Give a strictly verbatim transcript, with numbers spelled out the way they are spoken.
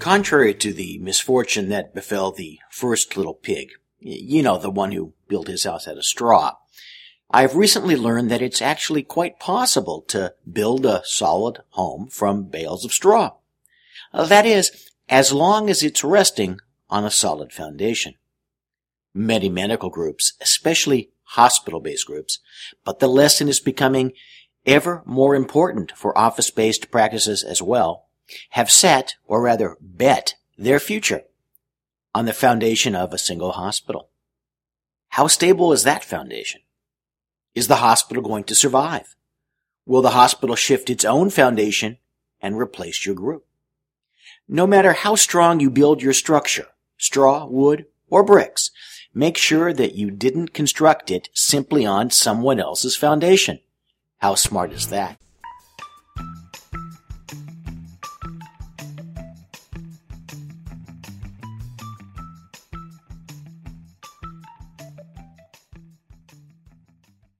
Contrary to the misfortune that befell the first little pig, you know, the one who built his house out of straw, I've recently learned that it's actually quite possible to build a solid home from bales of straw. That is, as long as it's resting on a solid foundation. Many medical groups, especially hospital-based groups, but the lesson is becoming ever more important for office-based practices as well, have set, or rather bet, their future on the foundation of a single hospital. How stable is that foundation? Is the hospital going to survive? Will the hospital shift its own foundation and replace your group? No matter how strong you build your structure, straw, wood, or bricks, make sure that you didn't construct it simply on someone else's foundation. How smart is that?